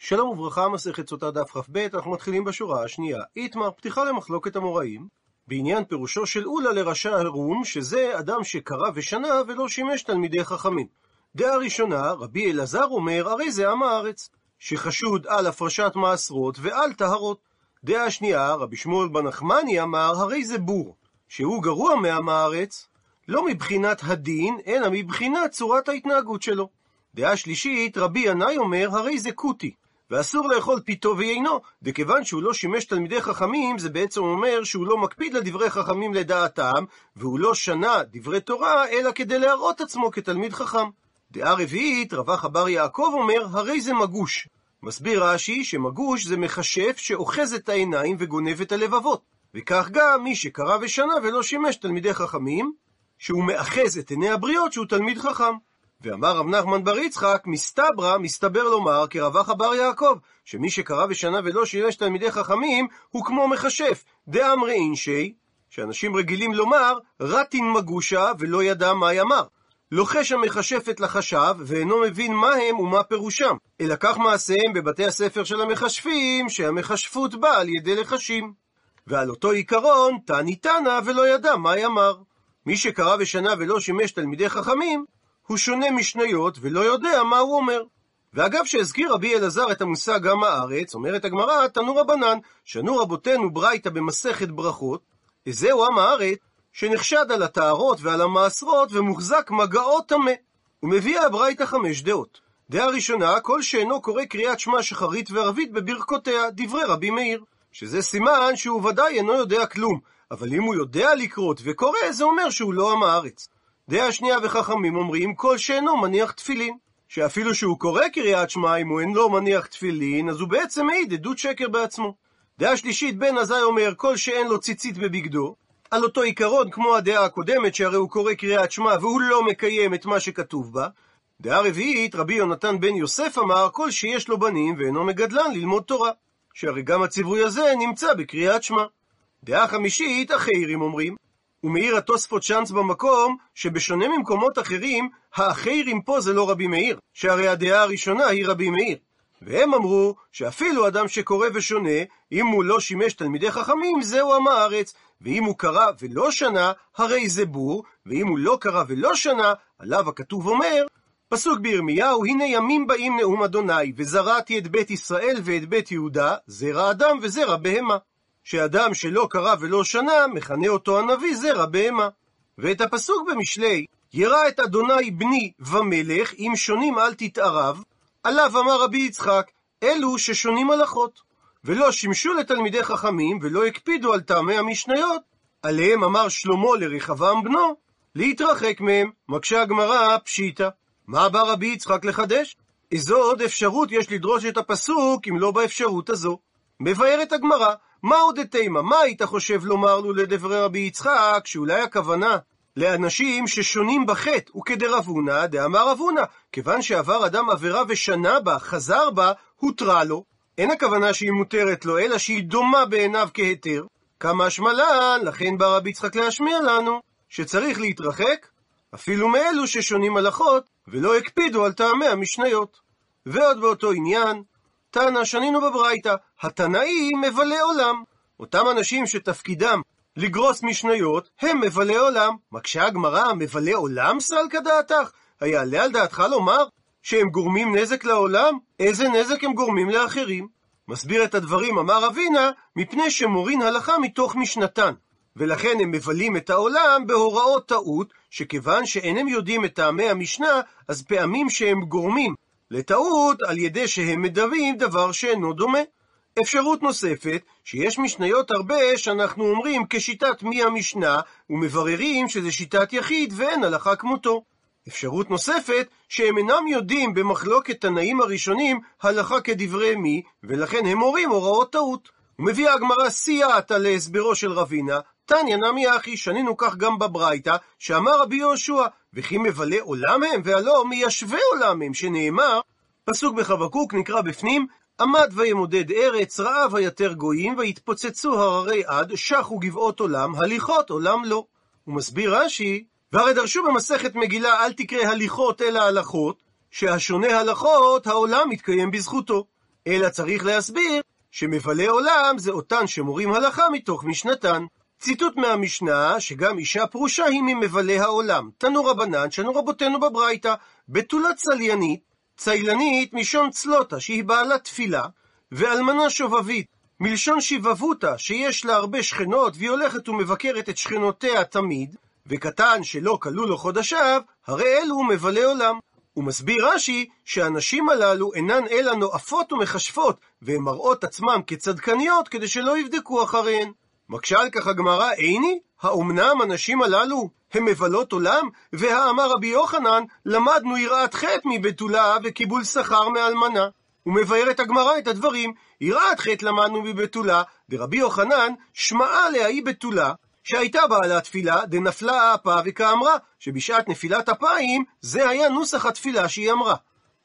שלום וברכה, מסכת סוטה דף כ"ב, אנחנו מתחילים בשורה השנייה. איתמר, פתיחה למחלוקת המוראים, בעניין פירושו של אולה לרשע הרום, שזה אדם שקרא ושנה ולא שימש תלמידי חכמים. דעה ראשונה, רבי אלעזר אומר, הרי זה עם הארץ, שחשוד על הפרשת מעשרות ועל טהרות. דעה שנייה, רבי שמואל בן נחמני אמר, הרי זה בור, שהוא גרוע מעם הארץ, לא מבחינת הדין, אלא מבחינת צורת ההתנהגות שלו. דעה שלישית, רבי ינאי אומר, הרי זה קוטי, ואסור לאכול פיתו ויינו, וכיוון שהוא לא שימש תלמידי חכמים, זה בעצם אומר שהוא לא מקפיד לדברי חכמים לדעתם, והוא לא שנה דברי תורה, אלא כדי להראות עצמו כתלמיד חכם. דעה רביעית, רבא חבר יעקב אומר, הרי זה מגוש. מסביר רש"י שמגוש זה מחשף שאוחז את העיניים וגונב את הלבבות, וכך גם מי שקרא ושנה ולא שימש תלמידי חכמים, שהוא מאחז את עיני הבריות שהוא תלמיד חכם. ואמר רב נחמן בריצחק, מסתברא, מסתבר לומר, כרבא חבר יעקב, שמי שקרא ושנה ולא שימש תלמידי חכמים, הוא כמו מחשף, דאמרי אינשי, שאנשים רגילים לומר, רטין מגושה ולא ידע מה יאמר. לוחש המחשפת לחשב, ואינו מבין מה הם ומה פירושם, אלא כך מעשיהם בבתי הספר של המחשפים, שהמחשפות באה על ידי לחשים. ועל אותו עיקרון, תני תנה ולא ידע מה יאמר. מי שקרא ושנה ולא שימש תלמידי חכמים, הוא שונה משניות ולא יודע מה הוא אומר. ואגב שהזכיר רבי אלעזר את המושג עם הארץ, אומרת הגמרא, תנו רבנן, שנו רבותינו ברייתא במסכת ברכות, זהו עם הארץ שנחשד על הטהרות ועל המעשרות ומוחזק מגעות טמא. ומביאה הברייתא חמש דעות. דעה ראשונה, כל שאינו קורא קריאת שמע שחרית וערבית בברכותיה, דברי רבי מאיר, שזה סימן שהוא ודאי אינו יודע כלום, אבל אם הוא יודע לקרות וקורא, זה אומר שהוא לא עם הארץ. דעה שנייה וחכמים אומרים, כל שאינו מניח תפילין, שאפילו שהוא קורא קריאת שמע, אם הוא אין לו מניח תפילין, אז הוא בעצם מעיד עדות שקר בעצמו. דעה שלישית, בן עזאי אומר, כל שאין לו ציצית בבגדו, על אותו עיקרון כמו הדעה הקודמת, שהרי הוא קורא קריאת שמע והוא לא מקיים את מה שכתוב בה. דעה רביעית, רבי יונתן בן יוסף אמר, כל שיש לו בנים ואינו מגדלן ללמוד תורה, שהרי גם הציווי הזה נמצא בקריאת שמע. דעה חמישית, החיירים אומרים, ומאיר התוספות שנץ במקום, שבשונה ממקומות אחרים, האחרים פה זה לא רבי מאיר, שהרי הדעה הראשונה היא רבי מאיר. והם אמרו שאפילו אדם שקורא ושונה, אם הוא לא שימש תלמידי חכמים, זהו עם הארץ, ואם הוא קרא ולא שנה, הרי זה בור, ואם הוא לא קרא ולא שנה, עליו הכתוב אומר, פסוק בירמיהו, הנה ימים באים נאום אדוני, וזרעתי את בית ישראל ואת בית יהודה, זרע אדם וזרע בהמה. שאדם שלא קרא ולא שנה, מכנה אותו הנביא זרע בהמה. ואת הפסוק במשלי, ירא את אדוני בני ומלך, אם שונים אל תתערב, עליו אמר רבי יצחק, אלו ששונים הלכות, ולא שימשו לתלמידי חכמים, ולא הקפידו על טעמי המשניות, עליהם אמר שלמה לרחבעם בנו, להתרחק מהם, מקשה הגמרא פשיטא. מה בא רבי יצחק לחדש? איזו עוד אפשרות יש לדרוש את הפסוק, אם לא באפשרות הזו? מבארת הגמרא, מה עוד התימה? מה היית חושב לומר לו לדברי רבי יצחק, שאולי הכוונה לאנשים ששונים בחטא, וכדרבונה, דאמר רבונה, כיוון שעבר אדם עבירה ושנה בה, חזר בה, הותרה לו. אין הכוונה שהיא מותרת לו, אלא שהיא דומה בעיניו כהתר. כמה השמלן, לכן בא רבי יצחק להשמיע לנו, שצריך להתרחק, אפילו מאלו ששונים הלכות, ולא הקפידו על טעמי המשניות. ועוד באותו עניין, תנא שנינו בברייתא, התנאי מבלה עולם. אותם אנשים שתפקידם לגרוס משניות, הם מבלה עולם. מקשה הגמרא, מבלה עולם סלקא דעתך? היעלה על דעתך לומר שהם גורמים נזק לעולם? איזה נזק הם גורמים לאחרים? מסביר את הדברים, אמר אבינה, מפני שמורין הלכה מתוך משנתן, ולכן הם מבלים את העולם בהוראות טעות, שכיוון שאינם יודעים את טעמי המשנה, אז פעמים שהם גורמים לטעות על ידי שהם מדברים דבר שאינו דומה. אפשרות נוספת, שיש משניות הרבה שאנחנו אומרים כשיטת מי המשנה, ומבררים שזה שיטת יחיד ואין הלכה כמותו. אפשרות נוספת, שהם אינם יודעים במחלוקת תנאים הראשונים הלכה כדברי מי, ולכן הם מורים הוראות טעות. ומביאה הגמרא סייעתא להסברו של רבינה, תניא נמי אחי, שנינו כך גם בברייתא, שאמר רבי יהושע, וכי מבלה עולם הם, והלא מיישבי עולם הם, שנאמר, פסוק בחבקוק נקרא בפנים, עמד וימודד ארץ, ראה ויתר גויים, ויתפוצצו הררי עד, שחו גבעות עולם, הליכות עולם לא. הוא מסביר רש"י, והרי דרשו במסכת מגילה, אל תקרא הליכות אלא הלכות, שהשונה הלכות, העולם מתקיים בזכותו. אלא צריך להסביר שמבלי עולם זה אותן שמורים הלכה מתוך משנתן. ציטוט מהמשנה שגם אישה פרושה היא ממבלי העולם. תנו רבנן שנו רבותינו בברייתא, בתולה צליינית, ציילנית מלשון צלותה שהיא בעלת תפילה, ואלמנה שובבית מלשון שיבבותה שיש לה הרבה שכנות והיא הולכת ומבקרת את שכנותיה תמיד, וקטן שלא כלו לו חודשיו, הרי אלו מבלי עולם. ומסביר רש"י שהנשים הללו אינן אלא נואפות ומחשפות, והן מראות עצמם כצדקניות כדי שלא יבדקו אחריהן. מקשה על כך הגמרא, איני, האומנם הנשים הללו הן מבלות עולם? והאמר רבי יוחנן, למדנו יראת חטא מבתולה וקיבול שכר מאלמנה. ומבארת הגמרא את הדברים, יראת חטא למדנו מבתולה, דרבי יוחנן שמעה להיא בתולה, שהייתה בעלת תפילה, דנפלה האפה וכאמרה, שבשעת נפילת אפיים זה היה נוסח התפילה שהיא אמרה.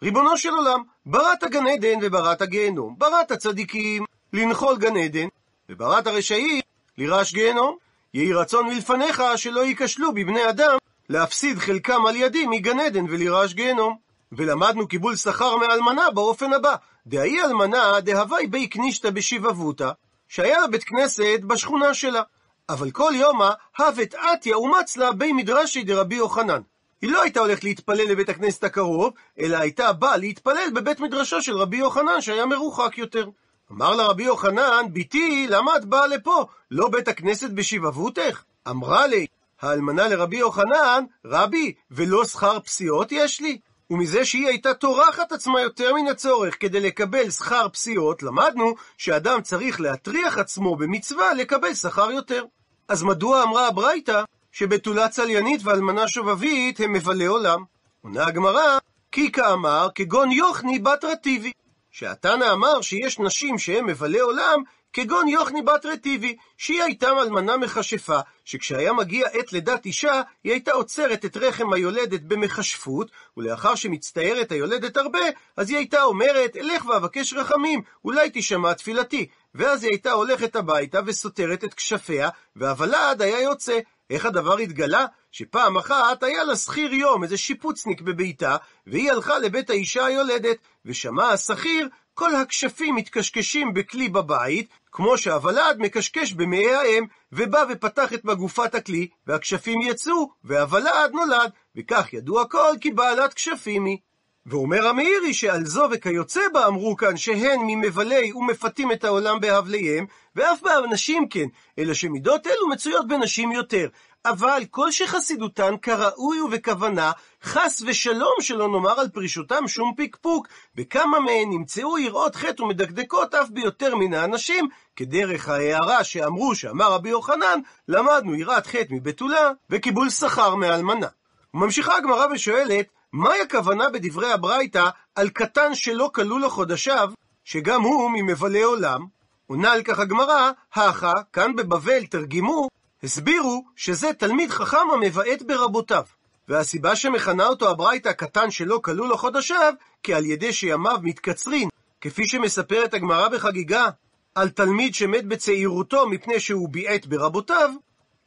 ריבונו של עולם, בראת גן עדן ובראת גיהנום, בראת הצדיקים לנחול גן עדן, ובראת הרשעים לירש גיהנום. יהי רצון מלפניך שלא ייכשלו בבני אדם להפסיד חלקם על ידי מגן עדן ולירש גיהנום. ולמדנו קיבול שכר מאלמנה באופן הבא, דהי אלמנה דהווי בי כנישתא בשבבותא, שהיה לה בית כנסת בשכונה שלה, אבל כל יומה הוות עתיה ומצלה בי מדרשי דרבי יוחנן. היא לא הייתה הולכת להתפלל לבית הכנסת הקרוב, אלא הייתה באה להתפלל בבית מדרשו של רבי יוחנן שהיה מרוחק יותר. אמר לה רבי יוחנן, ביתי, למה את באה לפה? לא בית הכנסת בשבבותך? אמרה לי, האלמנה לרבי יוחנן, רבי, ולא שכר פסיעות יש לי? ומזה שהיא הייתה תורחת עצמה יותר מן הצורך כדי לקבל שכר פסיעות, למדנו שאדם צריך להטריח עצמו במצווה לקבל שכר יותר. אז מדוע אמרה הברייתא שבתולה צליינית ואלמנה שובבית הם מבלי עולם? עונה הגמרא, כי כאמר כגון יוכני בת רטיבי, שהתנא אמר שיש נשים שהם מבלי עולם, כגון יוכני בת רטיבי, שהיא הייתה אלמנה מחשפה, שכשהיה מגיע עת לידת אישה, היא הייתה עוצרת את רחם היולדת במחשפות, ולאחר שמצטערת היולדת הרבה, אז היא הייתה אומרת, אלך ואבקש רחמים, אולי תשמע תפילתי. ואז היא הייתה הולכת הביתה וסותרת את כשפיה, והוולד היה יוצא. איך הדבר התגלה? שפעם אחת היה לה שכיר יום, איזה שיפוצניק בביתה, והיא הלכה לבית האישה היולדת, ושמע השכיר, כל הכשפים מתקשקשים בכלי בבית, כמו שהוולד מקשקש במעי האם, ובא ופתח את מגופת הכלי, והכשפים יצאו, והוולד נולד, וכך ידוע כל כי בעלת כשפים היא. ואומר המאירי שעל זו וכיוצא בה אמרו כאן שהן ממבלי ומפתים את העולם בהבליהם, ואף באנשים כן, אלא שמידות אלו מצויות בנשים יותר. אבל כל שחסידותן כראוי ובכוונה, חס ושלום שלא נאמר על פרישותם שום פיקפוק, וכמה מהן נמצאו יראות חטא ומדקדקות אף ביותר מן האנשים, כדרך ההערה שאמרו שאמר רבי יוחנן, למדנו יראת חטא מבתולה וקיבול שכר מאלמנה. וממשיכה הגמרא ושואלת, מהי הכוונה בדברי הברייתא על קטן שלא כלו לו חודשיו, שגם הוא ממבלי עולם? עונה על כך הגמרא, האחא, כאן בבבל תרגימו, הסבירו שזה תלמיד חכם המבעט ברבותיו, והסיבה שמכנה אותו הברייתא קטן שלא כלו לו חודשיו, כי על ידי שימיו מתקצרין, כפי שמספרת הגמרא בחגיגה, על תלמיד שמת בצעירותו מפני שהוא ביעט ברבותיו,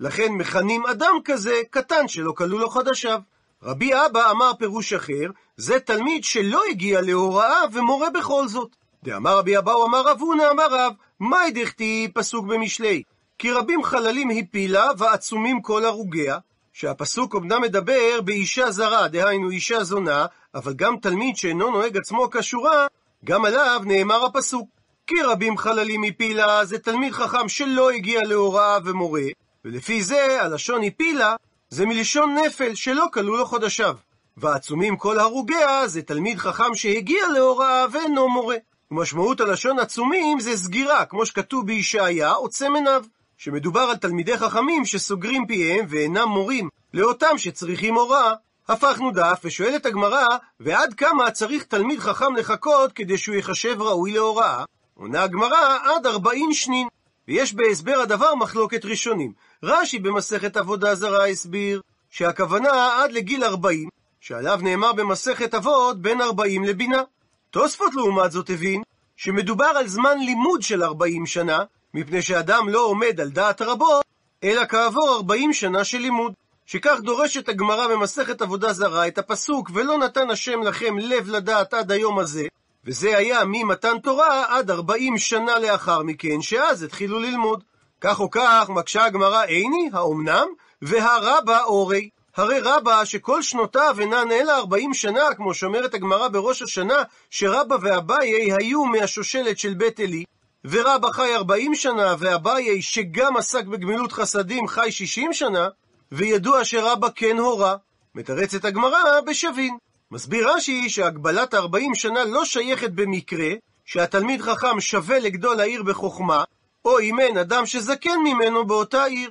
לכן מכנים אדם כזה קטן שלא כלו לו חודשיו. רבי אבא אמר פירוש אחר, זה תלמיד שלא הגיע להוראה ומורה בכל זאת. דאמר רבי אבא הוא אמר רב, הונא אמר רב, מאי דכתיב פסוק במשלי, כי רבים חללים הפילה ועצומים כל הרוגיה, שהפסוק אומנם מדבר באישה זרה, דהיינו אישה זונה, אבל גם תלמיד שאינו נוהג עצמו כשורה, גם עליו נאמר הפסוק, כי רבים חללים הפילה, זה תלמיד חכם שלא הגיע להוראה ומורה, ולפי זה הלשון הפילה, זה מלשון נפל שלא כלו לו חודשיו, ועצומים כל הרוגיה זה תלמיד חכם שהגיע להוראה ואינו מורה. ומשמעות הלשון עצומים זה סגירה, כמו שכתוב בישעיה, עוצם עיניו, שמדובר על תלמידי חכמים שסוגרים פיהם ואינם מורים, לאותם שצריכים הוראה. הפכנו דף ושואלת הגמרא, ועד כמה צריך תלמיד חכם לחכות כדי שהוא יחשב ראוי להוראה? עונה הגמרא, עד 40 שנין. ויש בהסבר הדבר מחלוקת ראשונים. רש"י במסכת עבודה זרה הסביר שהכוונה עד לגיל 40, שעליו נאמר במסכת אבות בין 40 לבינה. תוספות לעומת זאת הבין שמדובר על זמן לימוד של 40 שנה, מפני שאדם לא עומד על דעת רבו, אלא כעבור 40 שנה של לימוד. שכך דורשת הגמרא במסכת עבודה זרה את הפסוק, ולא נתן השם לכם לב לדעת עד היום הזה, וזה היה ממתן תורה עד 40 שנה לאחר מכן, שאז התחילו ללמוד. כך או כך מקשה הגמרא איני, האומנם, והרבא אורי. הרי רבא שכל שנותיו אינן אלא 40 שנה, כמו שאומרת הגמרא בראש השנה, שרבא ואביי היו מהשושלת של בית אלי, ורבא חי 40 שנה, ואביי שגם עסק בגמילות חסדים חי 60 שנה, וידוע שרבא כן הורה. מתרצת הגמרא בשבין. מסביר רש"י שהגבלת 40 שנה לא שייכת במקרה שהתלמיד חכם שווה לגדול העיר בחוכמה, או אימן אדם שזקן ממנו באותה עיר.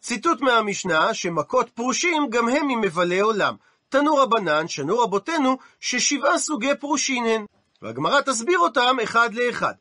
ציטוט מהמשנה שמכות פרושים גם הם ממבלי עולם. תנו רבנן, שנו רבותינו, ששבעה סוגי פרושין הן. והגמרא תסביר אותם אחד לאחד.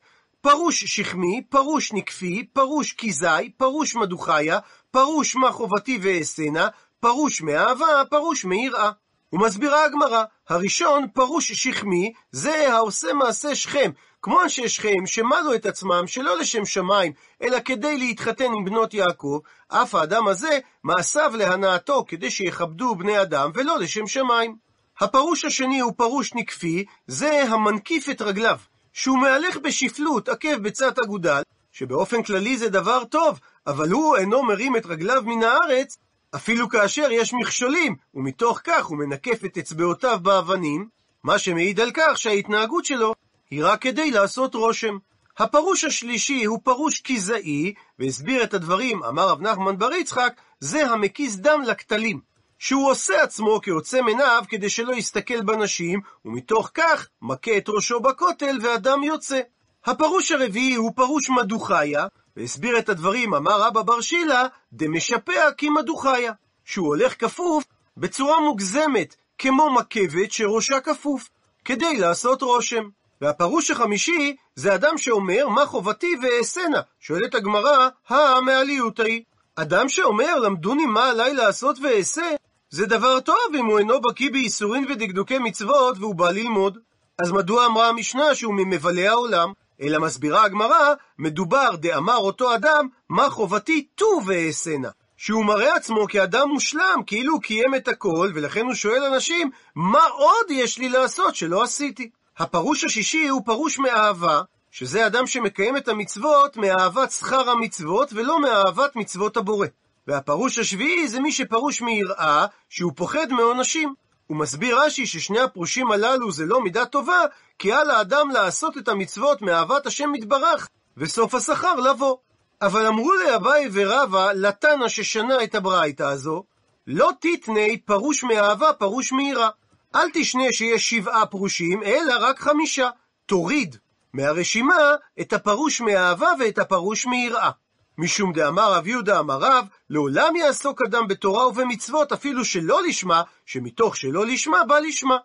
פרוש שכמי, פרוש נקפי, פרוש כיזאי, פרוש מדוחיה, פרוש מה חובתי ואסנה, פרוש מאהבה, פרוש מיראה. ומסבירה הגמרא, הראשון פרוש שכמי, זה העושה מעשה שכם, כמו אנשי שכם שמלו את עצמם שלא לשם שמיים, אלא כדי להתחתן עם בנות יעקב, אף האדם הזה מעשיו להנאתו כדי שיכבדו בני אדם ולא לשם שמיים. הפרוש השני הוא פרוש נקפי, זה המנקיף את רגליו, שהוא מהלך בשפלות עקב בצד אגודל, שבאופן כללי זה דבר טוב, אבל הוא אינו מרים את רגליו מן הארץ, אפילו כאשר יש מכשולים, ומתוך כך הוא מנקף את אצבעותיו באבנים, מה שמעיד על כך שההתנהגות שלו היא רק כדי לעשות רושם. הפרוש השלישי הוא פרוש כיזאי, והסביר את הדברים, אמר רב נחמן בריצחק, זה המקיס דם לכתלים, שהוא עושה עצמו כעוצם עיניו כדי שלא יסתכל בנשים, ומתוך כך מכה את ראשו בכותל והדם יוצא. הפרוש הרביעי הוא פרוש מדוחיה, והסביר את הדברים, אמר אבא בר שילה, דמשפע כמדוחיה, שהוא הולך כפוף בצורה מוגזמת, כמו מקבת שראשה כפוף, כדי לעשות רושם. והפרוש החמישי זה אדם שאומר, מה חובתי ואסנה? שואלת הגמרא, המעליות ההיא. אדם שאומר, למדוני מה עליי לעשות ואעשה, זה דבר טוב אם הוא אינו בקיא באיסורים ודקדוקי מצוות והוא בא ללמוד. אז מדוע אמרה המשנה שהוא ממבלי העולם? אלא מסבירה הגמרא, מדובר דאמר אותו אדם, מה חובתי תו ואסנה, שהוא מראה עצמו כאדם מושלם, כאילו הוא קיים את הכל, ולכן הוא שואל אנשים, מה עוד יש לי לעשות שלא עשיתי? הפרוש השישי הוא פרוש מאהבה, שזה אדם שמקיים את המצוות מאהבת שכר המצוות, ולא מאהבת מצוות הבורא. והפרוש השביעי זה מי שפרוש מיראה, שהוא פוחד מעונשים. הוא מסביר רש"י ששני הפרושים הללו זה לא מידה טובה, כי על האדם לעשות את המצוות מאהבת השם מתברך, וסוף השכר לבוא. אבל אמרו לאביי ורבא, לתנא ששנה את הברייתא הזו, לא תתני פרוש מאהבה פרוש מיראה. אל תשנה שיש 7 פרושים, אלא רק 5. תוריד מהרשימה את הפרוש מאהבה ואת הפרוש מיראה. משום דאמר רב יהודה אמר רב, לעולם יעסוק אדם בתורה ובמצוות, אפילו שלא לשמה, שמתוך שלא לשמה בא לשמה.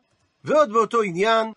ועוד באותו עניין,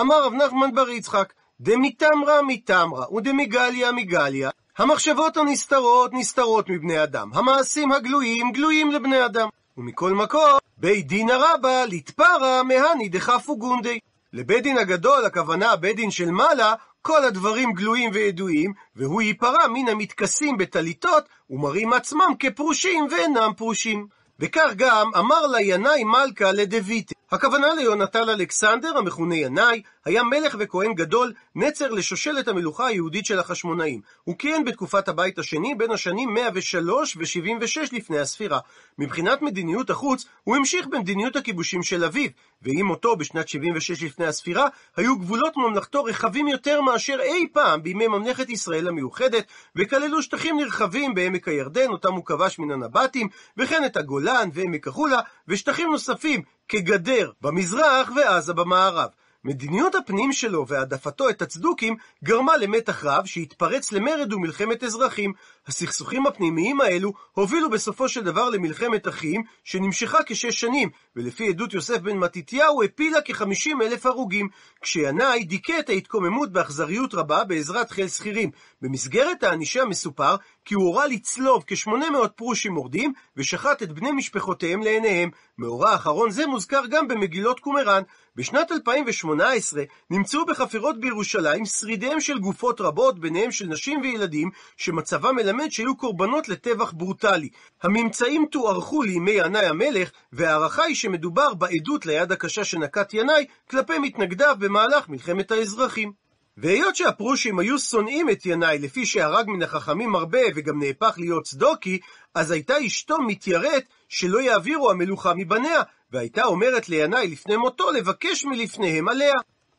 אמר רב נחמן בריצחק, דמיתמרה מיתמרה ודמיגליה מיגליה, המחשבות הנסתרות נסתרות מבני אדם, המעשים הגלויים גלויים לבני אדם. ומכל מקום, בית דין הרבה לתפרה מהני דחפו גונדי. לבית דין הגדול, הכוונה בית דין של מעלה, כל הדברים גלויים וידועים, והוא ייפרה מן המתכסים בתליטות, ומראים עצמם כפרושים ואינם פרושים. וכך גם אמר לה ינאי מלכה לדויטה. הכוונה ליונתן אלכסנדר, המכונה ינאי, היה מלך וכהן גדול, נצר לשושלת המלוכה היהודית של החשמונאים. הוא כיהן בתקופת הבית השני בין השנים 103 ו-76 לפני הספירה. מבחינת מדיניות החוץ, הוא המשיך במדיניות הכיבושים של אביו, ועם מותו בשנת 76 לפני הספירה, היו גבולות ממלכתו רחבים יותר מאשר אי פעם בימי ממלכת ישראל המיוחדת, וכללו שטחים נרחבים בעמק הירדן, אותם הוא כבש מן הנבטים, וכן את הגולן ועמק החולה, ושטחים נוספים כגדר במזרח ועזה במערב. מדיניות הפנים שלו והעדפתו את הצדוקים גרמה למתח רב שהתפרץ למרד ומלחמת אזרחים. הסכסוכים הפנימיים האלו הובילו בסופו של דבר למלחמת אחים שנמשכה כ6 שנים, ולפי עדות יוסף בן מטיטיהו הפילה כ50,000 הרוגים, כשינאי דיכא את ההתקוממות באכזריות רבה בעזרת חיל שכירים. במסגרת הענישה מסופר כי הוא הורה לצלוב כ800 פרושים מורדים ושחט את בני משפחותיהם לעיניהם. מאורע האחרון זה מוזכר גם במגילות קומראן, בשנת 2018 נמצאו בחפירות בירושלים שרידיהם של גופות רבות, ביניהם של נשים וילדים, שמצבה מלמד שהיו קורבנות לטבח ברוטלי. הממצאים תוארכו לימי ינאי המלך, והערכה היא שמדובר בעדות ליד הקשה שנקט ינאי כלפי מתנגדיו במהלך מלחמת האזרחים. והיות שהפרושים היו שונאים את ינאי לפי שהרג מן החכמים הרבה וגם נהפך להיות צדוקי, אז הייתה אשתו מתיירת שלא יעבירו המלוכה מבניה, והייתה אומרת לינאי לפני מותו לבקש מלפניהם עליה.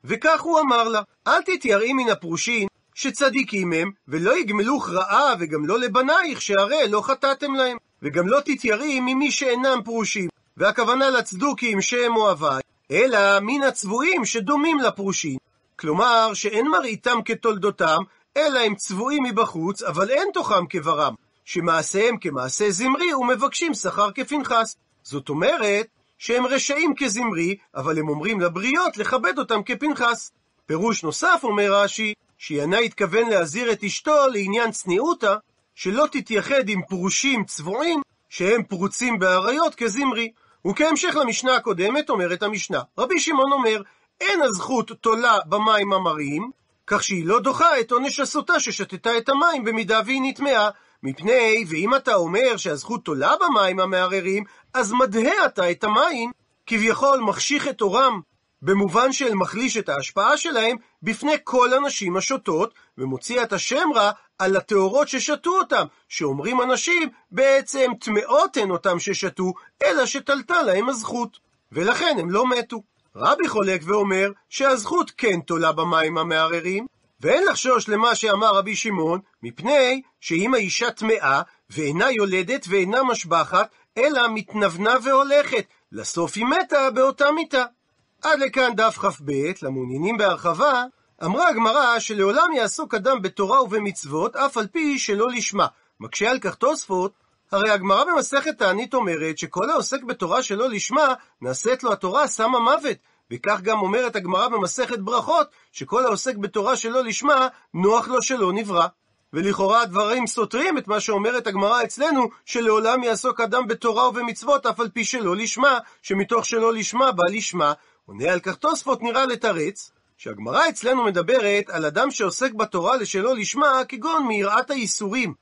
וכך הוא אמר לה, אל תתייראי מן הפרושים שצדיקים הם, ולא יגמלוך רעה וגם לא לבנייך שהרי לא חטאתם להם, וגם לא תתייראי ממי שאינם פרושים, והכוונה לצדוקים שהם אוהבי, אלא מן הצבועים שדומים לפרושים. כלומר שאין מראיתם כתולדותם, אלא הם צבועים מבחוץ, אבל אין תוכם כברם, שמעשיהם כמעשה זמרי ומבקשים שכר כפנחס. זאת אומרת שהם רשעים כזמרי, אבל הם אומרים לבריות לכבד אותם כפנחס. פירוש נוסף אומר רש"י, שינאי התכוון להזהיר את אשתו לעניין צניעותה, שלא תתייחד עם פרושים צבועים, שהם פרוצים בעריות כזמרי. וכהמשך למשנה הקודמת אומרת המשנה, רבי שמעון אומר, אין הזכות תולה במים המריים, כך שהיא לא דוחה את עונש הסוטה ששתתה את המים במידה והיא נטמעה, מפני, ואם אתה אומר שהזכות תולה במים המערערים, אז מדהעת את המים, כביכול מחשיך את אורם, במובן של מחליש את ההשפעה שלהם, בפני כל הנשים השוטות, ומוציא את השם רע על התאורות ששתו אותם, שאומרים אנשים, בעצם טמאות הן אותם ששתו, אלא שתלתה להם הזכות, ולכן הם לא מתו. רבי חולק ואומר שהזכות כן תולה במים המערערים, ואין לחשוש למה שאמר רבי שמעון, מפני שאם האישה טמאה ואינה יולדת ואינה משבחת, אלא מתנוונה והולכת, לסוף היא מתה באותה מיטה. עד לכאן דף כ"ב. למעוניינים בהרחבה, אמרה הגמרא שלעולם יעסוק אדם בתורה ובמצוות, אף על פי שלא לשמה. מקשה על כך תוספות, הרי הגמרא במסכת תענית אומרת שכל העוסק בתורה שלא לשמה, נעשית לו התורה שמה מוות. וכך גם אומרת הגמרא במסכת ברכות, שכל העוסק בתורה שלא לשמה, נוח לו שלא נברא. ולכאורה הדברים סותרים את מה שאומרת הגמרא אצלנו, שלעולם יעסוק אדם בתורה ובמצוות אף על פי שלא לשמה, שמתוך שלא לשמה בא לשמה. עונה על כך תוספות נראה לתרץ, שהגמרא אצלנו מדברת על אדם שעוסק בתורה לשלא לשמה, כגון מיראת האיסורים,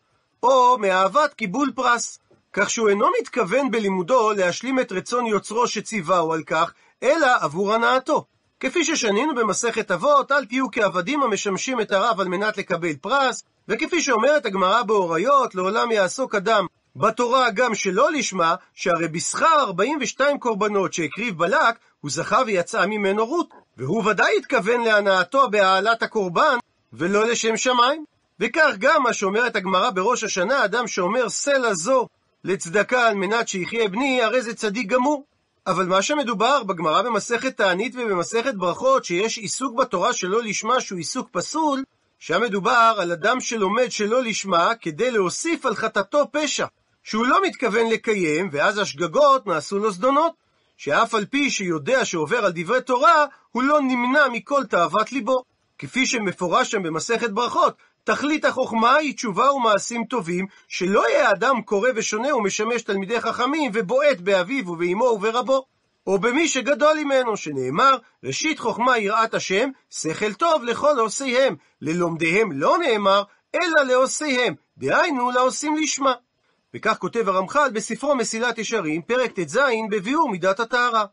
או מאהבת קיבול פרס, כך שהוא אינו מתכוון בלימודו להשלים את רצון יוצרו שציווהו על כך, אלא עבור הנאתו. כפי ששנינו במסכת אבות, אל תהיו כעבדים המשמשים את הרב על מנת לקבל פרס, וכפי שאומרת הגמרא באוריות, לעולם יעסוק אדם בתורה גם שלא לשמה, שהרי בשכר 42 קורבנות שהקריב בלק, הוא זכה ויצאה ממנו רות, והוא ודאי התכוון להנאתו בהעלת הקורבן, ולא לשם שמיים. וכך גם מה שאומרת הגמרא בראש השנה, אדם שאומר סלע זו לצדקה על מנת שיחיה בני, הרי זה צדיק גמור. אבל מה שמדובר בגמרא במסכת תענית ובמסכת ברכות, שיש עיסוק בתורה שלא לשמה שהוא עיסוק פסול, שם מדובר על אדם שלומד שלא לשמה כדי להוסיף על חטאתו פשע, שהוא לא מתכוון לקיים, ואז השגגות נעשו לו זדונות, שאף על פי שיודע שעובר על דברי תורה, הוא לא נמנע מכל תאוות ליבו, כפי שמפורש שם במסכת ברכות. תכלית החוכמה היא תשובה ומעשים טובים, שלא יהיה אדם קורא ושונה ומשמש תלמידי חכמים ובועט באביו ובאמו וברבו, או במי שגדול ממנו, שנאמר, ראשית חוכמה יראת השם, שכל טוב לכל עושיהם, ללומדיהם לא נאמר, אלא לעושיהם, דהיינו לעושים לשמה. וכך כותב הרמח"ל בספרו מסילת ישרים, פרק ט"ז, בביאור מידת הטהרה.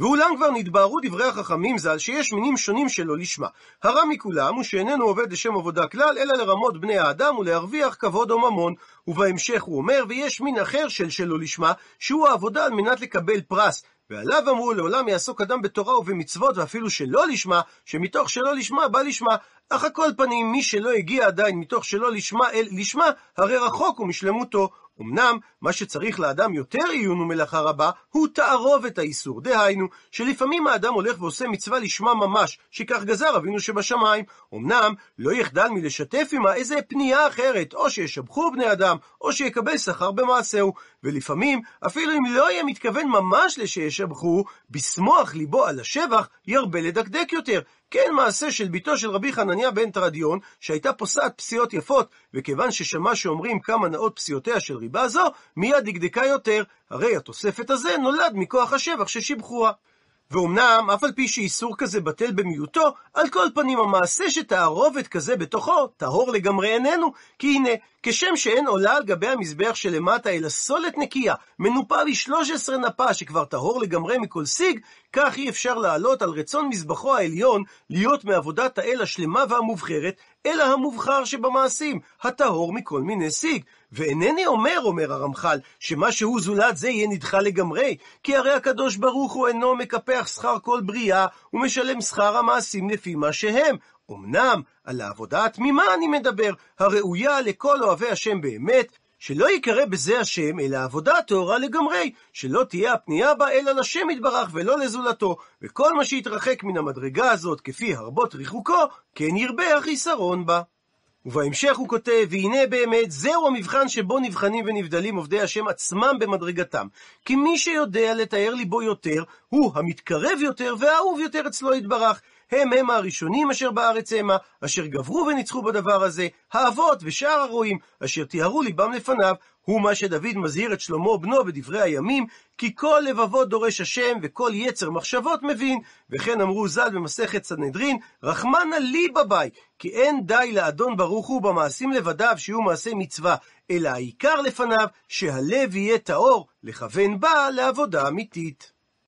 ואולם כבר נתבהרו דברי החכמים ז"ל שיש מינים שונים שלא לשמה. הרע מכולם הוא שאיננו עובד לשם עבודה כלל, אלא לרמות בני האדם ולהרוויח כבוד או ממון. ובהמשך הוא אומר, ויש מין אחר של שלא לשמה, שהוא העבודה על מנת לקבל פרס. ועליו אמרו, לעולם יעסוק אדם בתורה ובמצוות ואפילו שלא לשמה, שמתוך שלא לשמה בא לשמה. אך הכל פנים, מי שלא הגיע עדיין מתוך שלא לשמה אל לשמה, הרי רחוק הוא משלמותו. אמנם, מה שצריך לאדם יותר עיון ומלאכה רבה, הוא תערוב את האיסור. דהיינו, שלפעמים האדם הולך ועושה מצווה לשמה ממש, שכך גזר אבינו שבשמיים. אמנם, לא יחדל מלשתף עמה איזה פנייה אחרת, או שישבחו בני אדם, או שיקבל שכר במעשהו. ולפעמים, אפילו אם לא יהיה מתכוון ממש לשישבחו, בשמוח ליבו על השבח ירבה לדקדק יותר. כן מעשה של ביתו של רבי חנניה בן תרדיון, שהייתה פוסעת פסיעות יפות, וכיוון ששמע שאומרים כמה נאות פסיעותיה של ריבה זו, מיד דקדקה יותר, הרי התוספת הזה נולד מכוח השבח ששיבחוה. ואומנם, אף על פי שאיסור כזה בטל במיעוטו, על כל פנים המעשה שתערובת כזה בתוכו, טהור לגמרי איננו, כי הנה, כשם שאין עולה על גבי המזבח שלמטה, אלא סולת נקייה, מנופה ל-13 נפה שכבר טהור לגמרי מכל סיג, כך אי אפשר לעלות על רצון מזבחו העליון, להיות מעבודת האל השלמה והמובחרת, אלא המובחר שבמעשים, הטהור מכל מיני סיג. ואינני אומר הרמח"ל, שמה שהוא זולת זה יהיה נדחה לגמרי, כי הרי הקדוש ברוך הוא אינו מקפח שכר כל בריאה, ומשלם שכר המעשים לפי מה שהם. אמנם, על העבודה התמימה אני מדבר, הראויה לכל אוהבי השם באמת, שלא יקרא בזה השם, אלא עבודה טהורה לגמרי, שלא תהיה הפנייה בה, אלא לשם יתברך ולא לזולתו, וכל מה שיתרחק מן המדרגה הזאת, כפי הרבות ריחוקו, כן ירבה החיסרון בה. ובהמשך הוא כותב, והנה באמת, זהו המבחן שבו נבחנים ונבדלים עובדי השם עצמם במדרגתם. כי מי שיודע לתאר ליבו יותר, הוא המתקרב יותר והאהוב יותר אצלו יתברך. הם הראשונים אשר בארץ המה, אשר גברו וניצחו בדבר הזה, האבות ושאר הרועים, אשר תיארו ליבם לפניו, הוא מה שדוד מזהיר את שלמה בנו בדברי הימים, כי כל לבבות דורש השם וכל יצר מחשבות מבין, וכן אמרו ז"ל במסכת סנהדרין, רחמנא לי בביי, כי אין די לאדון ברוך הוא במעשים לבדיו שיהיו מעשה מצווה, אלא העיקר לפניו שהלב יהיה טהור, לכוון בה לעבודה אמיתית.